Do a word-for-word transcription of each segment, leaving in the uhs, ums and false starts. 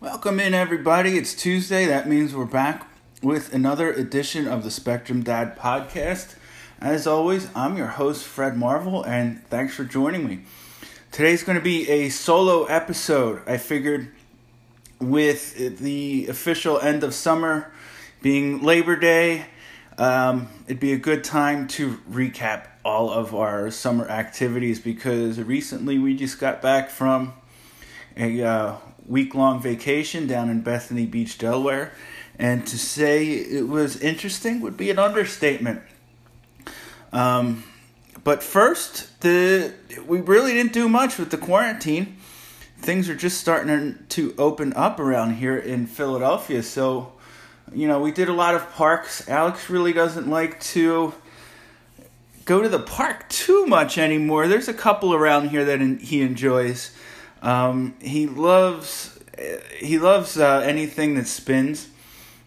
Welcome in, everybody. It's Tuesday. That means we're back with another edition of the Spectrum Dad podcast. As always, I'm your host, Fred Marvel, and thanks for joining me. Today's going to be a solo episode. I figured with the official end of summer being Labor Day, um, it'd be a good time to recap all of our summer activities because recently we just got back from a uh, week-long vacation down in Bethany Beach, Delaware, and to say it was interesting would be an understatement. Um, but first, the we really didn't do much with the quarantine. Things are just starting to open up around here in Philadelphia, so you know we did a lot of parks. Alex really doesn't like to go to the park too much anymore. There's a couple around here that he enjoys. Um, he loves he loves uh, anything that spins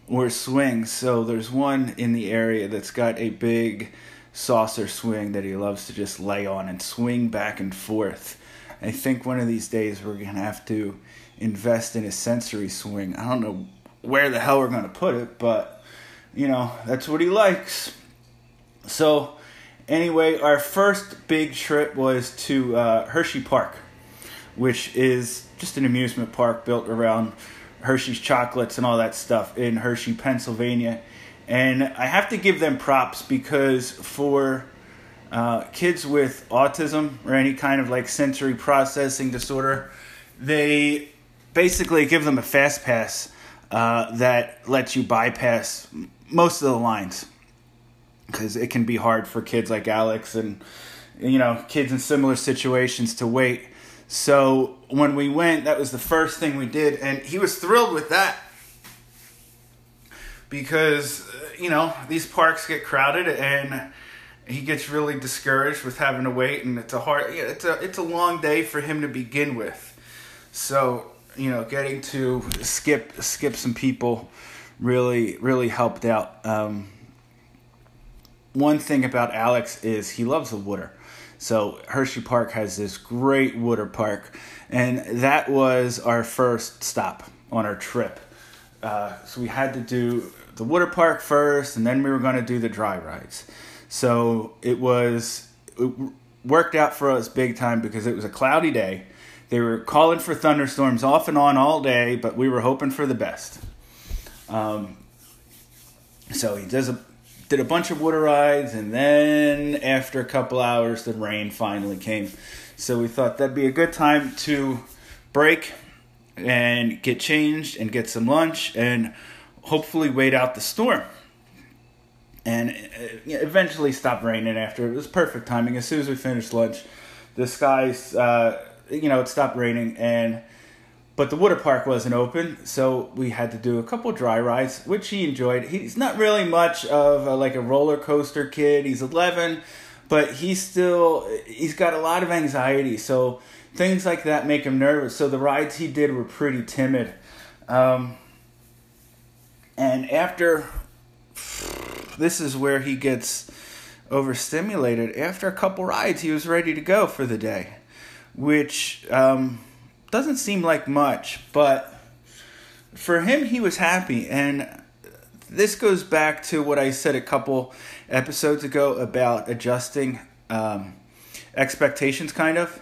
or swings. So there's one in the area that's got a big saucer swing that he loves to just lay on and swing back and forth. I think one of these days we're gonna have to invest in a sensory swing. I don't know where the hell we're gonna put it, but you know that's what he likes. So anyway, our first big trip was to uh, Hershey Park, which is just an amusement park built around Hershey's chocolates and all that stuff in Hershey, Pennsylvania. And I have to give them props because for uh, kids with autism or any kind of like sensory processing disorder, they basically give them a fast pass uh, that lets you bypass most of the lines because it can be hard for kids like Alex and, you know, kids in similar situations to wait. So when we went, that was the first thing we did, and he was thrilled with that because, you know, these parks get crowded and he gets really discouraged with having to wait, and it's a hard, it's a, it's a long day for him to begin with. So, you know, getting to skip, skip some people really, really helped out. Um, one thing about Alex is he loves the water. So Hershey Park has this great water park, and that was our first stop on our trip. Uh, so we had to do the water park first, and then we were going to do the dry rides. So it was it worked out for us big time because it was a cloudy day. They were calling for thunderstorms off and on all day, but we were hoping for the best. Um, so he does a Did a bunch of water rides, and then after a couple hours, the rain finally came. So we thought that'd be a good time to break and get changed and get some lunch and hopefully wait out the storm. And it eventually stopped raining after. It was perfect timing. As soon as we finished lunch, the skies, uh, you know, it stopped raining, and but the water park wasn't open, so we had to do a couple dry rides, which he enjoyed. He's not really much of a, like a roller coaster kid. He's eleven, but he's still, he's got a lot of anxiety. So things like that make him nervous. So the rides he did were pretty timid. Um, and after, this is where he gets overstimulated. After a couple rides, he was ready to go for the day, which um doesn't seem like much, but for him, he was happy. And this goes back to what I said a couple episodes ago about adjusting um, expectations, kind of.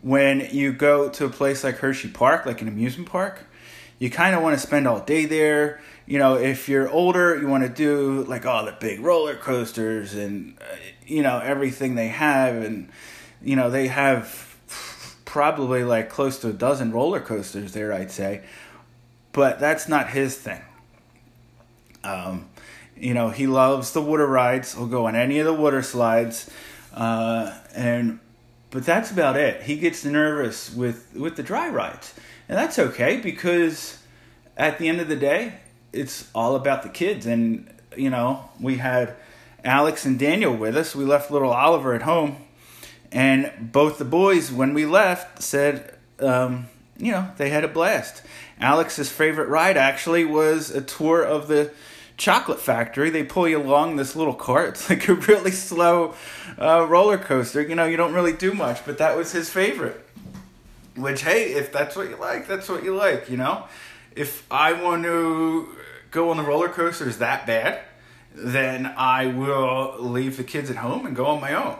When you go to a place like Hershey Park, like an amusement park, you kind of want to spend all day there. You know, if you're older, you want to do like all the big roller coasters and, uh, you know, everything they have. And, you know, they have probably like close to a dozen roller coasters there, I'd say, but that's not his thing. Um, you know, he loves the water rides. He'll go on any of the water slides, uh, and but that's about it. He gets nervous with with the dry rides, and that's okay because at the end of the day, it's all about the kids. And you know, we had Alex and Daniel with us. We left little Oliver at home. And both the boys, when we left, said, um, you know, they had a blast. Alex's favorite ride actually was a tour of the chocolate factory. They pull you along this little cart. It's like a really slow uh, roller coaster. You know, you don't really do much, but that was his favorite. Which, hey, if that's what you like, that's what you like, you know? If I want to go on the roller coasters that bad, then I will leave the kids at home and go on my own.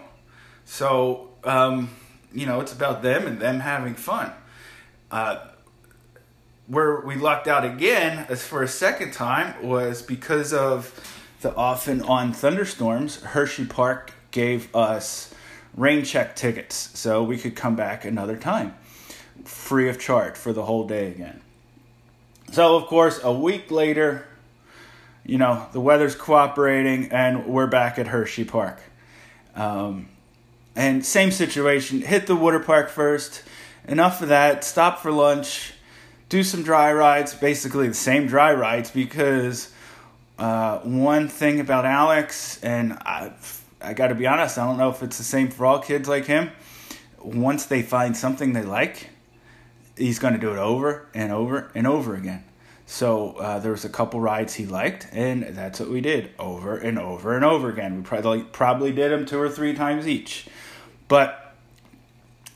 So, um, you know, it's about them and them having fun. Uh, where we lucked out again, as for a second time, was because of the off and on thunderstorms, Hershey Park gave us rain check tickets so we could come back another time, free of charge for the whole day again. So, of course, a week later, you know, the weather's cooperating and we're back at Hershey Park. Um, and same situation, hit the water park first, enough of that, stop for lunch, do some dry rides, basically the same dry rides, because uh, one thing about Alex, and I've, I got to be honest, I don't know if it's the same for all kids like him, once they find something they like, he's going to do it over and over and over again. So uh, there was a couple rides he liked, and that's what we did over and over and over again. We probably probably did them two or three times each. But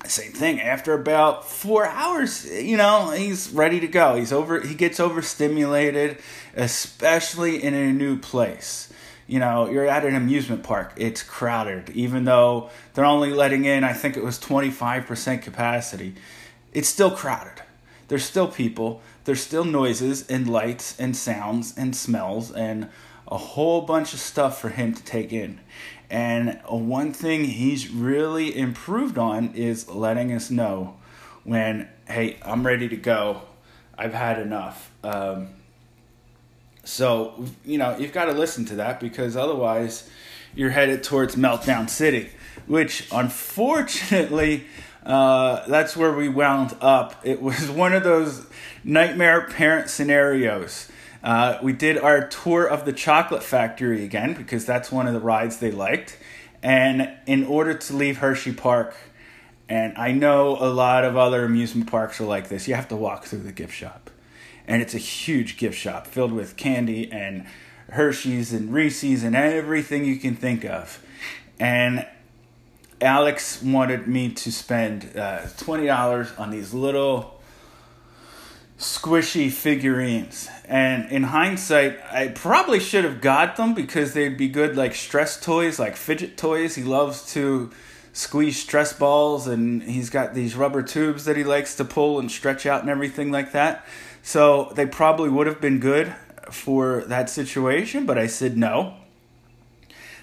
same thing, after about four hours, you know, he's ready to go. He's over. He gets overstimulated, especially in a new place. You know, you're at an amusement park. It's crowded, even though they're only letting in, I think it was twenty-five percent capacity. It's still crowded. There's still people. There's still noises and lights and sounds and smells and a whole bunch of stuff for him to take in. And one thing he's really improved on is letting us know when, hey, I'm ready to go. I've had enough. Um, So, you know, you've got to listen to that, because otherwise you're headed towards Meltdown City, which unfortunately, uh, that's where we wound up. It was one of those nightmare parent scenarios. Uh, we did our tour of the chocolate factory again, because that's one of the rides they liked. And in order to leave Hershey Park, and I know a lot of other amusement parks are like this, you have to walk through the gift shop. And it's a huge gift shop filled with candy and Hershey's and Reese's and everything you can think of. And Alex wanted me to spend uh, twenty dollars on these little squishy figurines. And in hindsight, I probably should have got them, because they'd be good like stress toys, like fidget toys. He loves to squeeze stress balls, and he's got these rubber tubes that he likes to pull and stretch out and everything like that. So they probably would have been good for that situation, but I said no.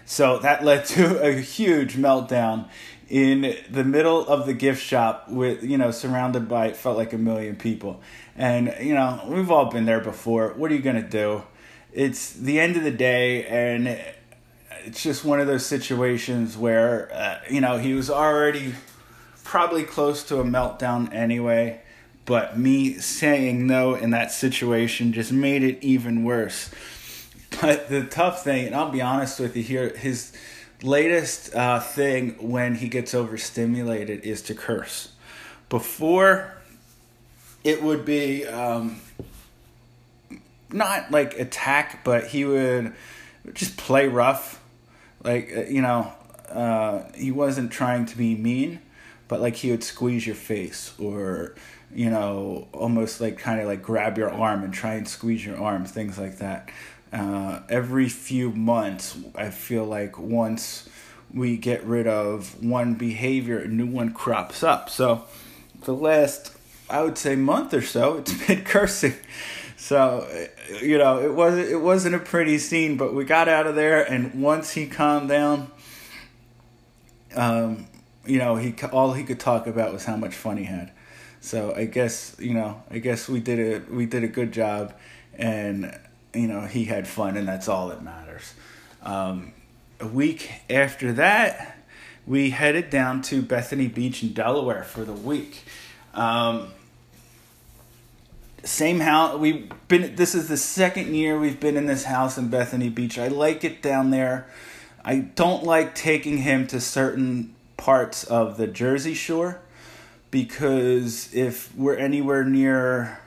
So that led to a huge meltdown in the middle of the gift shop with, you know, surrounded by, it felt like a million people. And, you know, we've all been there before. What are you going to do? It's the end of the day, and it's just one of those situations where, uh, you know, he was already probably close to a meltdown anyway. But me saying no in that situation just made it even worse. But the tough thing, and I'll be honest with you here, his latest uh, thing when he gets overstimulated is to curse. Before, it would be um, not like attack, but he would just play rough. Like, you know, uh, he wasn't trying to be mean, but like he would squeeze your face, or you know, almost like kind of like grab your arm and try and squeeze your arm, things like that. Uh, every few months, I feel like once we get rid of one behavior, a new one crops up. So the last, I would say, month or so, it's been cursing. So, you know, it wasn't, it wasn't a pretty scene, but we got out of there. And once he calmed down, um, you know, he all he could talk about was how much fun he had. So I guess, you know, I guess we did a, we did a good job, and, you know, he had fun, and that's all that matters. Um, a week after that, we headed down to Bethany Beach in Delaware for the week. Um, same house. We've been, this is the second year we've been in this house in Bethany Beach. I like it down there. I don't like taking him to certain parts of the Jersey Shore, because if we're anywhere near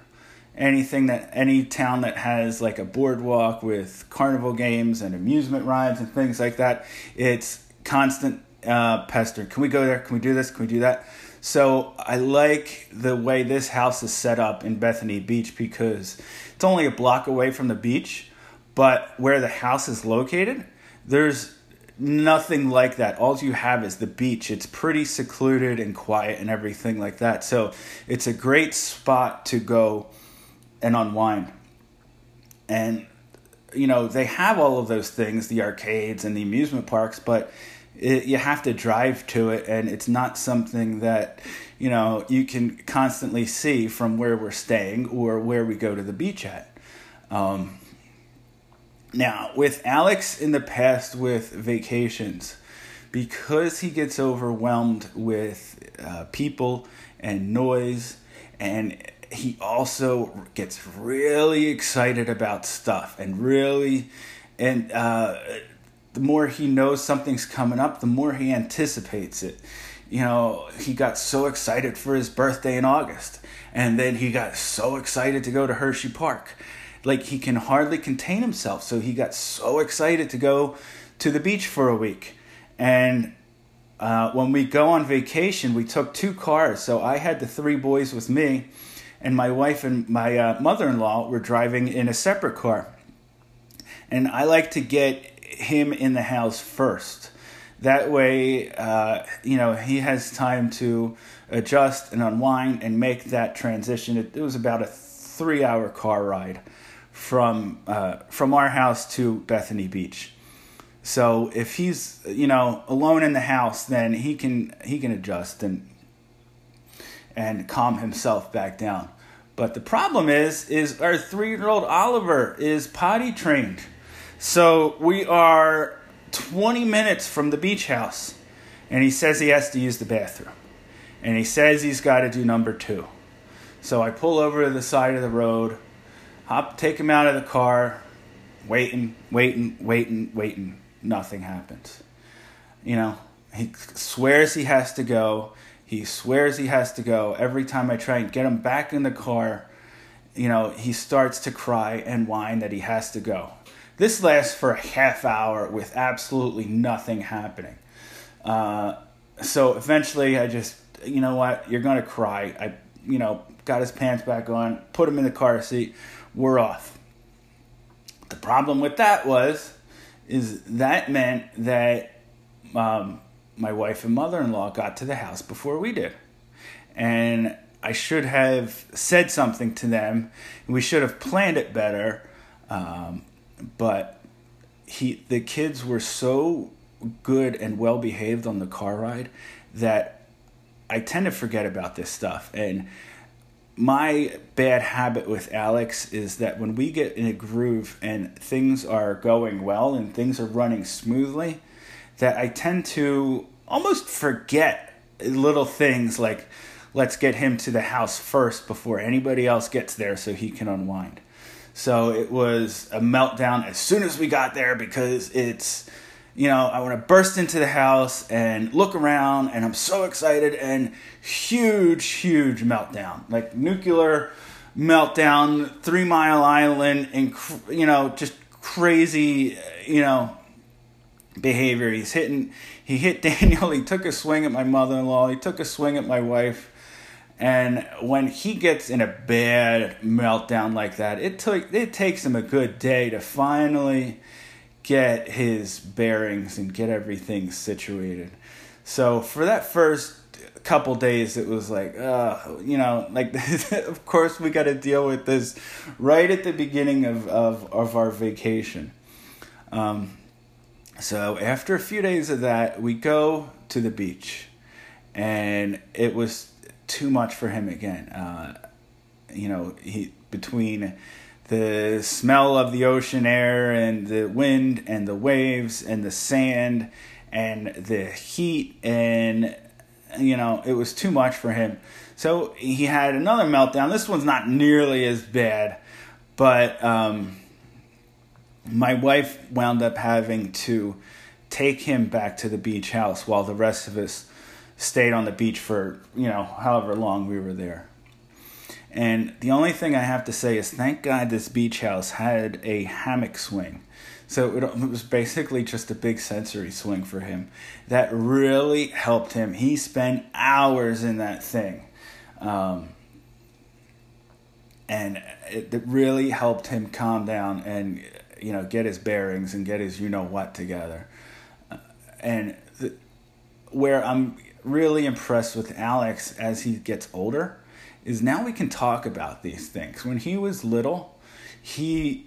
anything that any town that has like a boardwalk with carnival games and amusement rides and things like that, it's constant uh, pestered. Can we go there? Can we do this? Can we do that? So I like the way this house is set up in Bethany Beach because it's only a block away from the beach, but where the house is located, there's nothing like that. All you have is the beach. It's pretty secluded and quiet and everything like that. So it's a great spot to go and unwind. And, you know, they have all of those things, the arcades and the amusement parks, but it, you have to drive to it. And it's not something that, you know, you can constantly see from where we're staying or where we go to the beach at. Um, Now, with Alex in the past with vacations, because he gets overwhelmed with uh, people and noise, and he also gets really excited about stuff and really, and uh, the more he knows something's coming up, the more he anticipates it. You know, he got so excited for his birthday in August, and then he got so excited to go to Hershey Park. Like, he can hardly contain himself. So he got so excited to go to the beach for a week. And uh, when we go on vacation, we took two cars. So I had the three boys with me, and my wife and my uh, mother-in-law were driving in a separate car. And I like to get him in the house first. That way, uh, you know, he has time to adjust and unwind and make that transition. It, it was about a three-hour car ride from uh, from our house to Bethany Beach. So if he's, you know, alone in the house, then he can he can adjust and and calm himself back down. But the problem is is our three-year-old Oliver is potty trained. So we are twenty minutes from the beach house, and he says he has to use the bathroom. And he says he's got to do number two. So I pull over to the side of the road, hop, take him out of the car, waiting, waiting, waiting, waiting. Nothing happens. You know, he swears he has to go. He swears he has to go. Every time I try and get him back in the car, you know, he starts to cry and whine that he has to go. This lasts for a half hour with absolutely nothing happening. Uh, so eventually I just, you know what, you're going to cry. I, you know, got his pants back on, put him in the car seat, we're off. The problem with that was, is that meant that um, my wife and mother-in-law got to the house before we did. And I should have said something to them. We should have planned it better. Um, but he, the kids were so good and well-behaved on the car ride that I tend to forget about this stuff. And my bad habit with Alex is that when we get in a groove and things are going well and things are running smoothly, that I tend to almost forget little things like, let's get him to the house first before anybody else gets there so he can unwind. So it was a meltdown as soon as we got there because it's, you know, I want to burst into the house and look around, and I'm so excited, and huge, huge meltdown, like nuclear meltdown, Three Mile Island, and, you know, just crazy, you know, behavior. He's hitting, he hit Daniel, he took a swing at my mother-in-law, he took a swing at my wife, and when he gets in a bad meltdown like that, it took, it takes him a good day to finally get his bearings and get everything situated. So for that first couple days, it was like, uh, you know, like, of course we got to deal with this right at the beginning of, of, of our vacation. Um, so after a few days of that, we go to the beach, and it was too much for him again. Uh, you know, he, between the smell of the ocean air and the wind and the waves and the sand and the heat, and, you know, it was too much for him. So he had another meltdown. This one's not nearly as bad, but um, my wife wound up having to take him back to the beach house while the rest of us stayed on the beach for, you know, however long we were there. And the only thing I have to say is thank God this beach house had a hammock swing. So it was basically just a big sensory swing for him. That really helped him. He spent hours in that thing. Um, and it, it really helped him calm down and, you know, get his bearings and get his you-know-what together. Uh, and the, where I'm really impressed with Alex as he gets older is now we can talk about these things. When he was little, he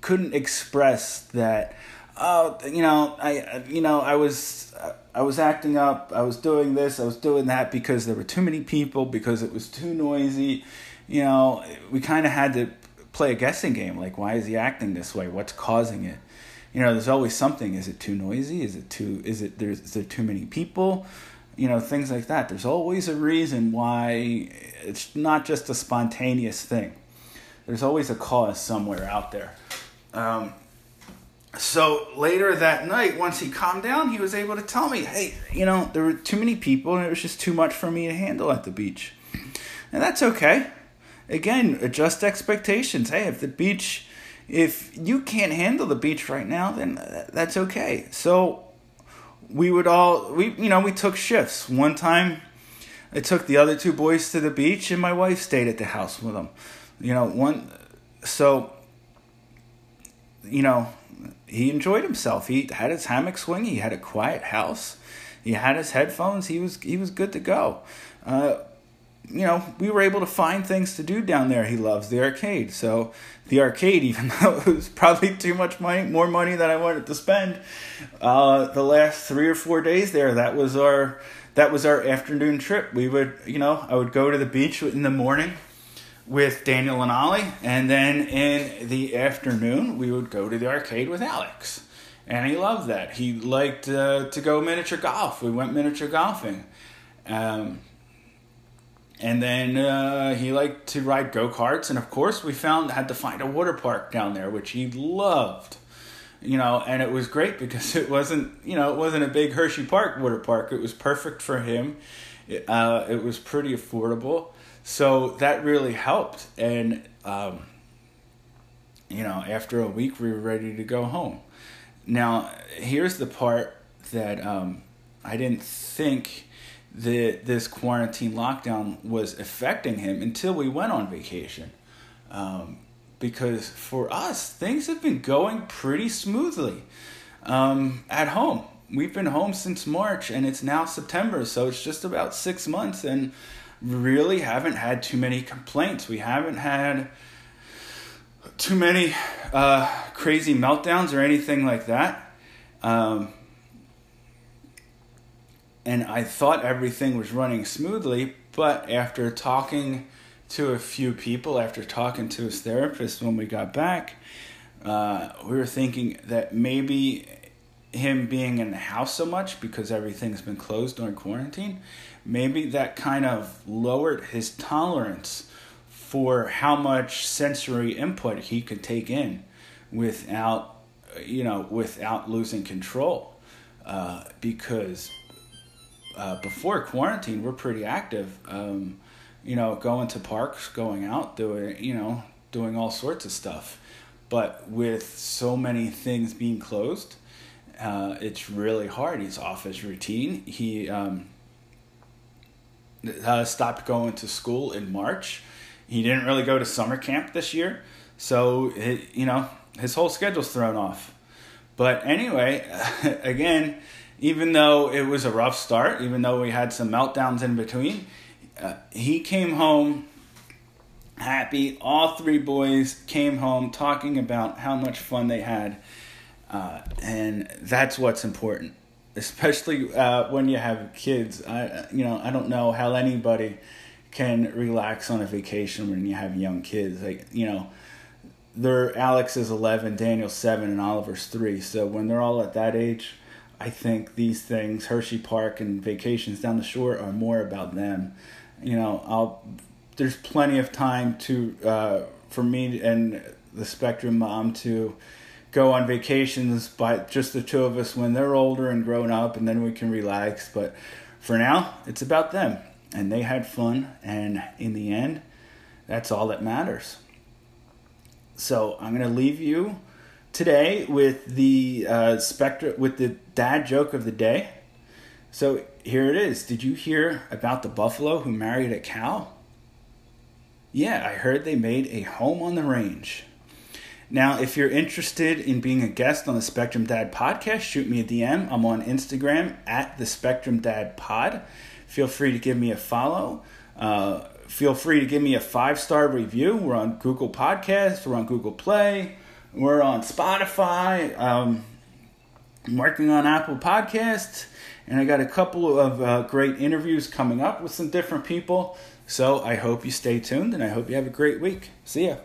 couldn't express that, oh, you know, I, you know, I was, I was acting up, I was doing this, I was doing that because there were too many people, because it was too noisy. You know, we kind of had to play a guessing game. Like, why is he acting this way? What's causing it? You know, there's always something. Is it too noisy? Is it too, is it, there's, is there too many people? You know, things like that. There's always a reason why it's not just a spontaneous thing. There's always a cause somewhere out there. Um, so later that night, once he calmed down, he was able to tell me, hey, you know, there were too many people and it was just too much for me to handle at the beach. And that's okay. Again, adjust expectations. Hey, if the beach, if you can't handle the beach right now, then that's okay. So we would all, we, you know, we took shifts. One time I took the other two boys to the beach and my wife stayed at the house with them. You know, one, so you know, he enjoyed himself. He had his hammock swing. He had a quiet house. He had his headphones. He was he was good to go. Uh, you know, we were able to find things to do down there. He loves the arcade. So the arcade, even though it was probably too much money, more money than I wanted to spend, uh, the last three or four days there, that was our that was our afternoon trip. We would, you know, I would go to the beach in the morning with Daniel and Ollie, and then in the afternoon, we would go to the arcade with Alex. And he loved that. He liked uh, to go miniature golf. We went miniature golfing. Um, and then uh, he liked to ride go-karts, and of course, we found had to find a water park down there, which he loved. You know, and it was great because it wasn't, you know, it wasn't a big Hershey Park water park. It was perfect for him. Uh, it was pretty affordable. So that really helped. And, um, you know, after a week, we were ready to go home. Now, here's the part that um, I didn't think that this quarantine lockdown was affecting him until we went on vacation. Um, because for us, things have been going pretty smoothly um, at home. We've been home since March, and it's now September. So it's just about six months. And really haven't had too many complaints. We haven't had too many uh, crazy meltdowns or anything like that. Um, and I thought everything was running smoothly, but after talking to a few people, after talking to his therapist when we got back, uh, we were thinking that maybe him being in the house so much because everything's been closed during quarantine, maybe that kind of lowered his tolerance for how much sensory input he could take in without, you know, without losing control. Uh, because uh, before quarantine, we're pretty active, um, you know, going to parks, going out, doing, you know, doing all sorts of stuff. But with so many things being closed, uh, it's really hard. He's off his routine. He, um, Uh, stopped going to school in March. He didn't really go to summer camp this year. So, it, you know, his whole schedule's thrown off. But anyway, again, even though it was a rough start, even though we had some meltdowns in between, uh, he came home happy. All three boys came home talking about how much fun they had. Uh, and that's what's important. Especially uh, when you have kids. I, you know, I don't know how anybody can relax on a vacation when you have young kids. Like, you know, they're, Alex is eleven, Daniel's seven, and Oliver's three. So when they're all at that age, I think these things, Hershey Park and vacations down the shore, are more about them. You know, I'll there's plenty of time to uh, for me and the Spectrum mom to go on vacations by just the two of us when they're older and grown up, and then we can relax. But for now, it's about them, and they had fun. And in the end, that's all that matters. So I'm going to leave you today with the uh, spectra, with the dad joke of the day. So here it is. Did you hear about the buffalo who married a cow? Yeah, I heard they made a home on the range. Now, if you're interested in being a guest on the Spectrum Dad podcast, shoot me a D M. I'm on Instagram at the Spectrum Dad Pod. Feel free to give me a follow. Uh, feel free to give me a five-star review. We're on Google Podcasts. We're on Google Play. We're on Spotify. Um, I'm working on Apple Podcasts. And I got a couple of uh, great interviews coming up with some different people. So I hope you stay tuned, and I hope you have a great week. See ya.